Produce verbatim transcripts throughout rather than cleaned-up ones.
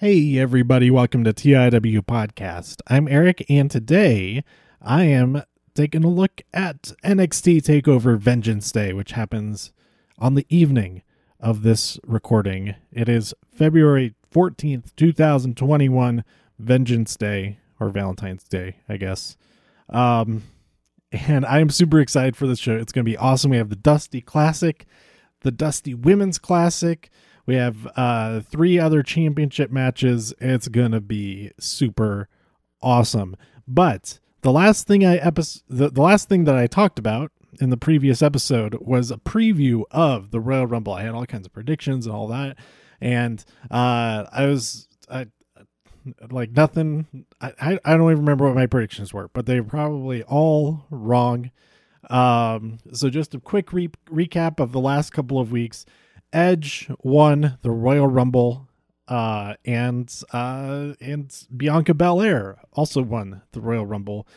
Hey everybody, welcome to T I W Podcast. I'm Eric, and today I am taking a look at N X T TakeOver Vengeance Day, which happens on the evening of this recording. It is February fourteenth, twenty twenty-one, Vengeance Day, or Valentine's Day, I guess. Um, and I am super excited for this show. It's going to be awesome. We have the Dusty Classic, the Dusty Women's Classic. We have uh, three other championship matches. It's going to be super awesome. But the last thing I epi- the, the last thing that I talked about in the previous episode was a preview of the Royal Rumble. I had all kinds of predictions and all that. And uh, I was I, like nothing. I, I don't even remember what my predictions were, but they were probably all wrong. Um, so just a quick re- recap of the last couple of weeks. Edge won the Royal Rumble, uh, and uh, and Bianca Belair also won the Royal Rumble,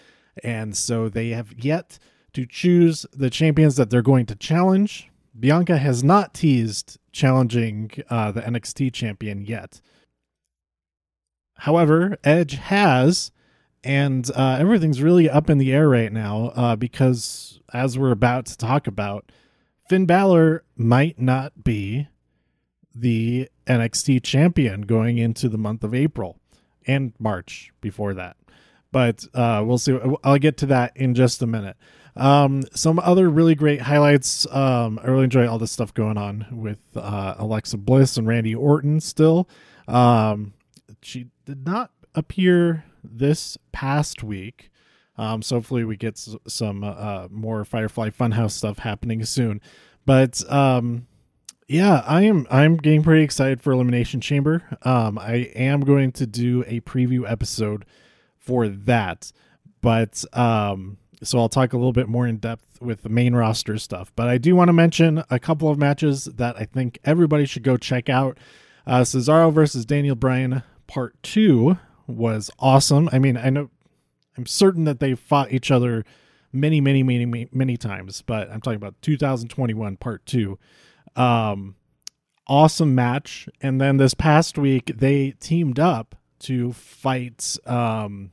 and so they have yet to choose the champions that they're going to challenge. Bianca has not teased challenging uh, the N X T champion yet. However, Edge has, and uh, everything's really up in the air right now uh, because, as we're about to talk about, Finn Balor might not be the N X T champion going into the month of April and March before that. But uh, we'll see. I'll get to that in just a minute. Um, some other really great highlights. Um, I really enjoy all this stuff going on with uh, Alexa Bliss and Randy Orton still. Um, she did not appear this past week. Um, so hopefully we get some uh, more Firefly Funhouse stuff happening soon. But um, yeah, I am I'm getting pretty excited for Elimination Chamber. Um, I am going to do a preview episode for that. But um, so I'll talk a little bit more in depth with the main roster stuff. But I do want to mention a couple of matches that I think everybody should go check out. Uh, Cesaro versus Daniel Bryan Part two was awesome. I mean, I know. I'm certain that they fought each other many, many, many, many, many times, but I'm talking about two thousand twenty-one Part two. Um, awesome match. And then this past week, they teamed up to fight. Um,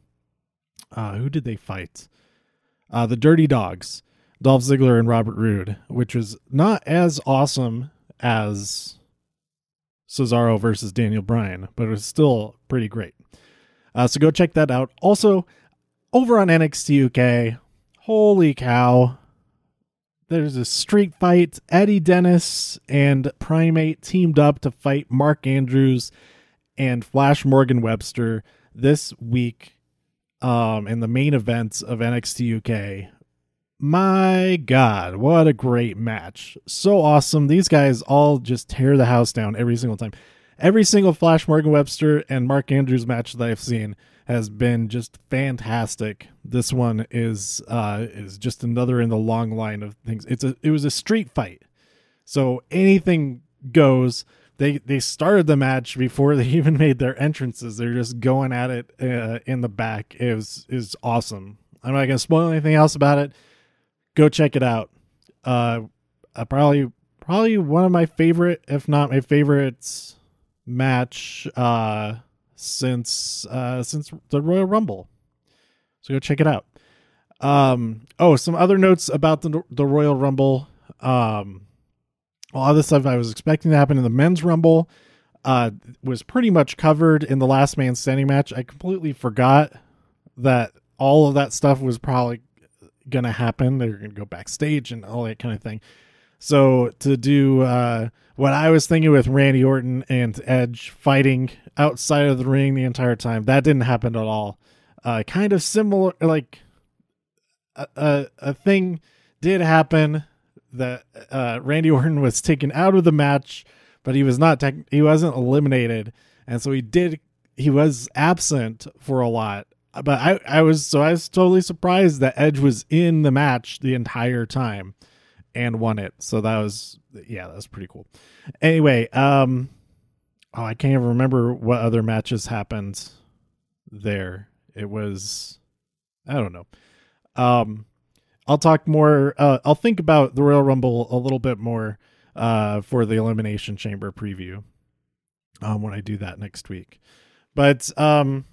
uh, who did they fight? Uh, the Dirty Dogs, Dolph Ziggler and Robert Roode, which was not as awesome as Cesaro versus Daniel Bryan, but it was still pretty great. Uh, so go check that out. Also, over on N X T U K, holy cow, there's a street fight. Eddie Dennis and Primate teamed up to fight Mark Andrews and Flash Morgan Webster this week um, in the main events of N X T U K. My God, what a great match. So awesome. These guys all just tear the house down every single time. Every single Flash Morgan Webster and Mark Andrews match that I've seen has been just fantastic. This one is uh, is just another in the long line of things. It's a it was a street fight, so anything goes. They they started the match before they even made their entrances. They're just going at it uh, in the back. It was is awesome. I'm not gonna spoil anything else about it. Go check it out. Uh, I probably probably one of my favorite, if not my favorites, match. Uh, since uh since the Royal Rumble, so go check it out. Um oh some other notes about the the Royal Rumble. Um all this stuff I was expecting to happen in the men's Rumble uh was pretty much covered in the last man standing match. I completely forgot that all of that stuff was probably gonna happen. They're gonna go backstage and all that kind of thing. So to do uh, what I was thinking with Randy Orton and Edge fighting outside of the ring the entire time, that didn't happen at all. Uh, kind of similar, like a, a, a thing did happen that uh, Randy Orton was taken out of the match, but he was not tech- he wasn't eliminated, and so he did he was absent for a lot. But I, I was so I was totally surprised that Edge was in the match the entire time and won it. So that was, yeah, that was pretty cool. Anyway, um, oh, I can't even remember what other matches happened there. It was, I don't know. Um, I'll talk more. Uh, I'll think about the Royal Rumble a little bit more uh, for the Elimination Chamber preview. um, when I do that next week. But um,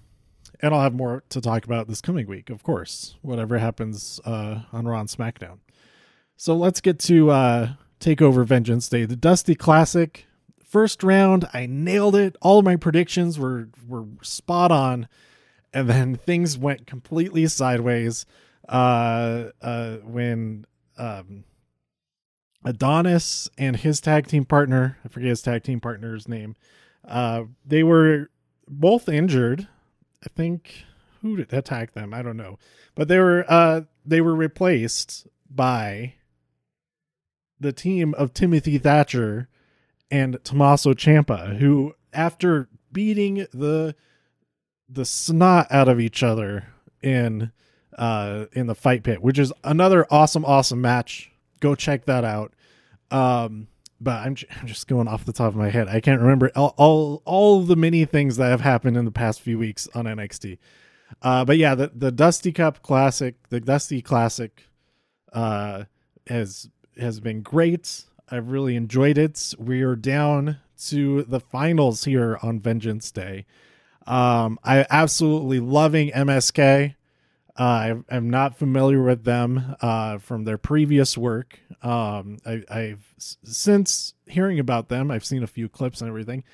and I'll have more to talk about this coming week, of course, whatever happens uh, on Raw and SmackDown. So let's get to uh, TakeOver Vengeance Day, the Dusty Classic. First round, I nailed it. All of my predictions were were spot on. And then things went completely sideways uh, uh, when um, Adonis and his tag team partner, I forget his tag team partner's name, uh, they were both injured. I think who did attack them? I don't know. But they were uh, they were replaced by the team of Timothy Thatcher and Tommaso Ciampa, who, after beating the the snot out of each other in uh, in the fight pit, which is another awesome, awesome match. Go check that out. Um, but I'm, j- I'm just going off the top of my head. I can't remember all, all, all the many things that have happened in the past few weeks on N X T. Uh, but yeah, the, the Dusty Cup Classic, the Dusty Classic uh, has, has been great. I've really enjoyed it. We are down to the finals here on Vengeance Day. Um, I absolutely loving M S K. Uh, I, I'm not familiar with them uh, from their previous work. Um, I, I've since hearing about them, I've seen a few clips and everything,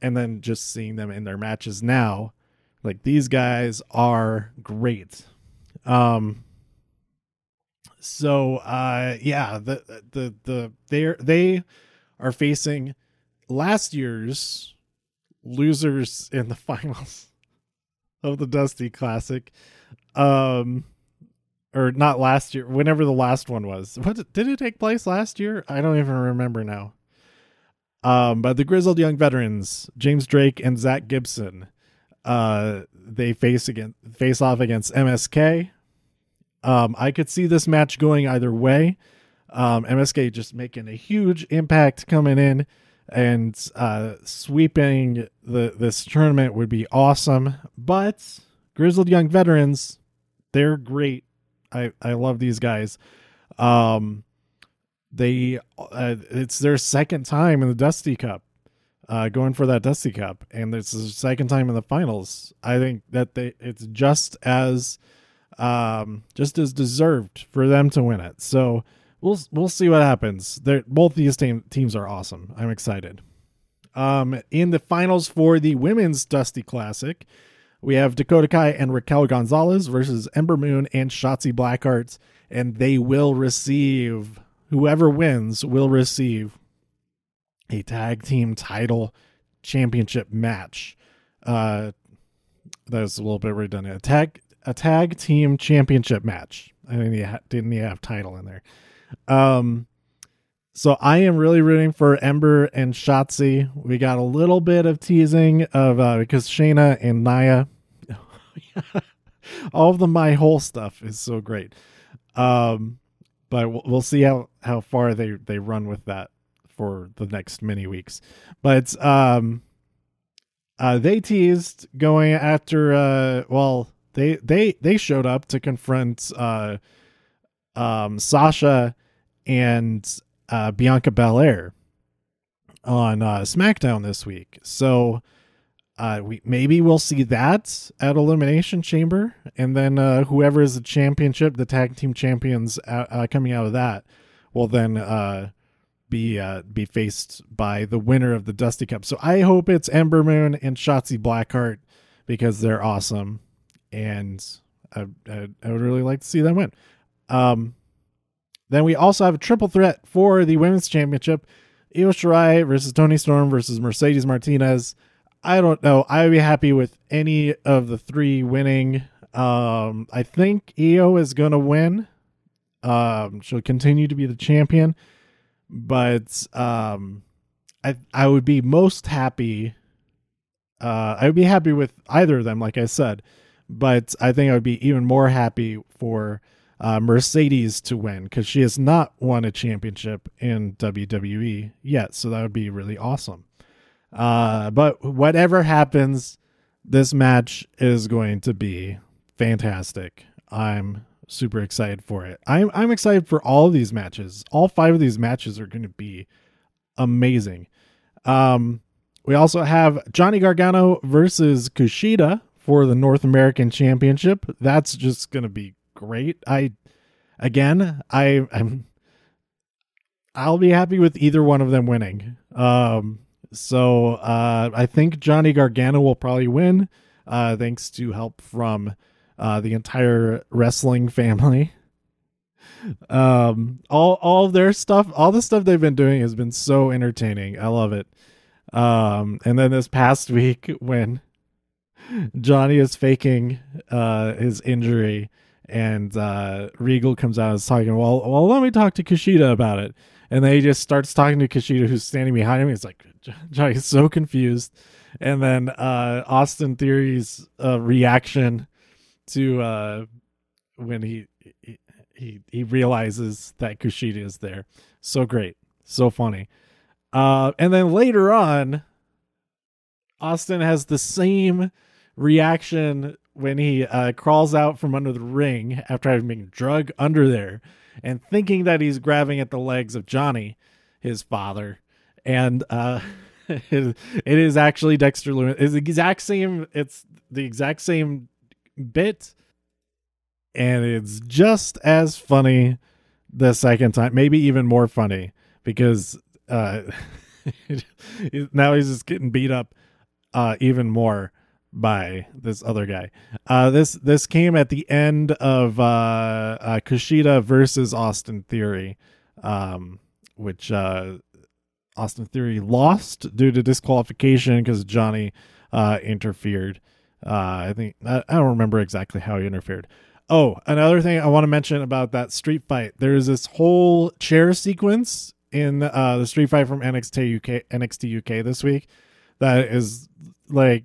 and then just seeing them in their matches now. Like, these guys are great. Um, so uh, yeah, the the the they they are facing last year's losers in the finals of the Dusty Classic. Um, or not last year, whenever the last one was. What did it take place last year? I don't even remember now. Um, but the Grizzled Young Veterans, James Drake and Zach Gibson, uh, they face again, face off against M S K. Um, I could see this match going either way. Um, M S K just making a huge impact coming in and, uh, sweeping the, this tournament would be awesome, but Grizzled Young Veterans, they're great. I, I love these guys. Um, they uh, it's their second time in the Dusty Cup, uh, going for that Dusty Cup, and it's the second time in the finals. I think that they it's just as um just as deserved for them to win it. So we'll we'll see what happens. They're both these team, teams are awesome. I'm excited. Um, in the finals for the women's Dusty Classic, we have Dakota Kai and Raquel Gonzalez versus Ember Moon and Shotzi Blackheart, and they will receive, whoever wins will receive a tag team title championship match. Uh, that was a little bit redundant. A tag, a tag team championship match. I didn't, didn't have title in there. Um, So I am really rooting for Ember and Shotzi. We got a little bit of teasing of uh, because Shayna and Naya, all of the My Whole stuff is so great. Um, but we'll, we'll see how, how far they, they run with that for the next many weeks. But um, uh, they teased going after. Uh, well, they they they showed up to confront uh, um, Sasha and Uh, Bianca Belair on uh, SmackDown this week. So uh, we maybe we'll see that at Elimination Chamber, and then uh, whoever is the championship, the tag team champions uh, uh, coming out of that, will then uh, be uh, be faced by the winner of the Dusty Cup. So I hope it's Ember Moon and Shotzi Blackheart, because they're awesome, and I, I, I would really like to see them win. Um, Then we also have a triple threat for the women's championship: Io Shirai versus Toni Storm versus Mercedes Martinez. I don't know. I'd be happy with any of the three winning. Um, I think Io is going to win. Um, she'll continue to be the champion, but um, I I would be most happy. Uh, I would be happy with either of them, like I said, but I think I would be even more happy for Uh, Mercedes to win, because she has not won a championship in W W E yet, so that would be really awesome. Uh, but whatever happens, this match is going to be fantastic. I'm super excited for it. I'm I'm excited for all of these matches. All five of these matches are going to be amazing. Um, We also have Johnny Gargano versus Kushida for the North American Championship. That's just going to be great. I, again, I, I'm, I'll be happy with either one of them winning. Um, so uh, I think Johnny Gargano will probably win, uh, thanks to help from uh, the entire wrestling family. Um, all all of their stuff, all the stuff they've been doing has been so entertaining. I love it. Um, and then this past week when Johnny is faking, uh, his injury and, uh, Regal comes out and is talking, well, well, let me talk to Kushida about it. And then he just starts talking to Kushida, who's standing behind him. He's like, Johnny's so confused. And then, uh, Austin Theory's, uh, reaction to, uh, when he, he, he, he realizes that Kushida is there. So great. So funny. Uh, and then later on, Austin has the same reaction when he uh, crawls out from under the ring after having been drugged under there and thinking that he's grabbing at the legs of Johnny, his father. And uh, it is actually Dexter Lumis. It's the exact same. It's the exact same bit. And it's just as funny the second time, maybe even more funny because Uh, now he's just getting beat up uh, even more by this other guy. Uh, this this came at the end of uh, uh, Kushida versus Austin Theory, um, which uh, Austin Theory lost due to disqualification because Johnny uh, interfered. Uh, I think I, I don't remember exactly how he interfered. Oh, another thing I want to mention about that street fight. There is this whole chair sequence in uh the street fight from N X T U K N X T U K this week that is like,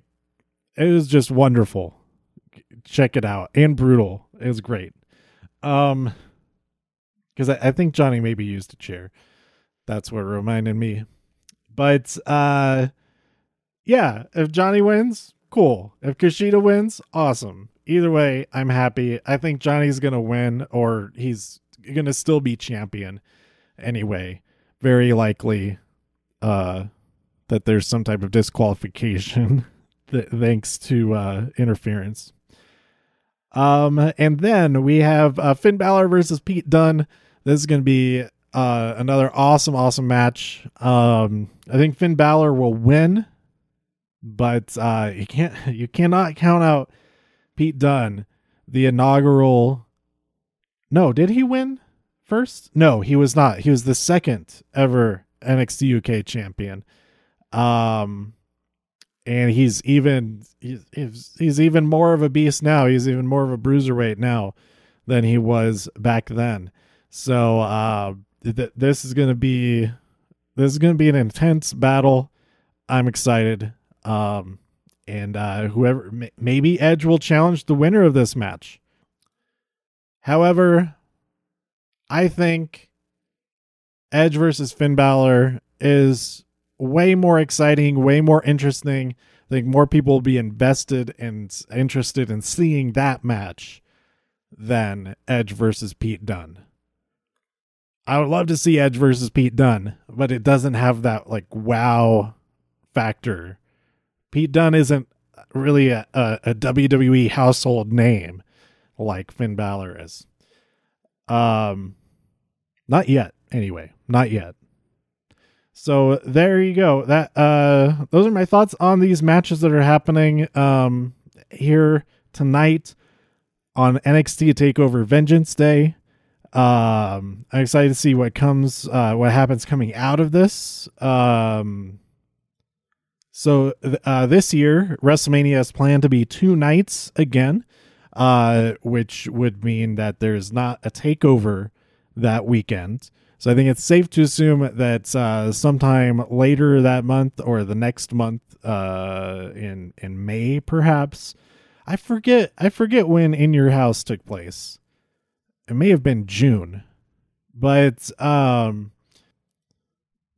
it was just wonderful. Check it out. And brutal. It was great. Um because I, I think Johnny maybe used a chair. That's what reminded me. But uh yeah, if Johnny wins, cool. If Kushida wins, awesome. Either way, I'm happy. I think Johnny's gonna win, or he's gonna still be champion anyway. Very likely uh, that there's some type of disqualification th- thanks to uh, interference. Um, and then we have uh, Finn Balor versus Pete Dunne. This is going to be uh, another awesome, awesome match. Um, I think Finn Balor will win, but uh, you can't, you cannot count out Pete Dunne, the inaugural. No, did he win? First? No, he was not. He was the second ever N X T U K champion. Um, and he's even, he's, he's, he's even more of a beast now. He's even more of a bruiserweight now than he was back then. So, uh, th- this is going to be, this is going to be an intense battle. I'm excited. Um, and, uh, whoever, m- maybe Edge will challenge the winner of this match. However, I think Edge versus Finn Balor is way more exciting, way more interesting. I think more people will be invested and interested in seeing that match than Edge versus Pete Dunne. I would love to see Edge versus Pete Dunne, but it doesn't have that like wow factor. Pete Dunne isn't really a, a, a W W E household name like Finn Balor is. Um, not yet. Anyway, not yet. So there you go. That, uh, those are my thoughts on these matches that are happening, um, here tonight on N X T TakeOver Vengeance Day. Um, I'm excited to see what comes, uh, what happens coming out of this. Um, so, th- uh, this year, WrestleMania is planned to be two nights again. Uh, which would mean that there's not a takeover that weekend. So I think it's safe to assume that uh, sometime later that month or the next month, uh, in in May perhaps. I forget I forget when In Your House took place. It may have been June, but um,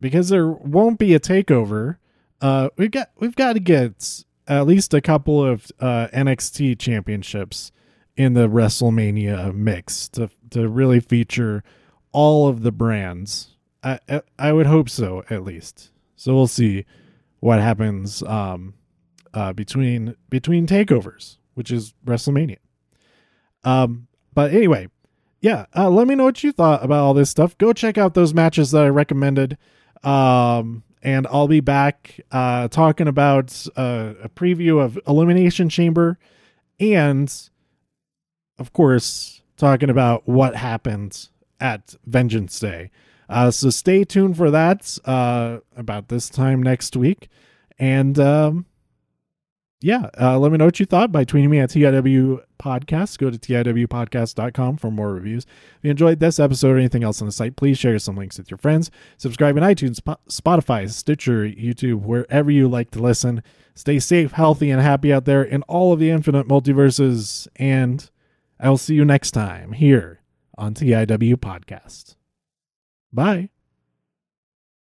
because there won't be a takeover, uh, we've got we've got to get at least a couple of uh, N X T championships in the WrestleMania mix to to really feature all of the brands. I I, I would hope so, at least. So we'll see what happens um, uh, between between takeovers, which is WrestleMania. Um, but anyway, yeah, uh, let me know what you thought about all this stuff. Go check out those matches that I recommended. Um, and I'll be back uh, talking about uh, a preview of Elimination Chamber and, of course, talking about what happens at Vengeance Day. Uh, so stay tuned for that uh, about this time next week. And um, yeah, uh, let me know what you thought by tweeting me at T I W Podcast. Go to T I W podcast dot com for more reviews. If you enjoyed this episode or anything else on the site, please share some links with your friends. Subscribe on iTunes, Spotify, Stitcher, YouTube, wherever you like to listen. Stay safe, healthy, and happy out there in all of the infinite multiverses. And I'll see you next time here on T I W Podcast. Bye.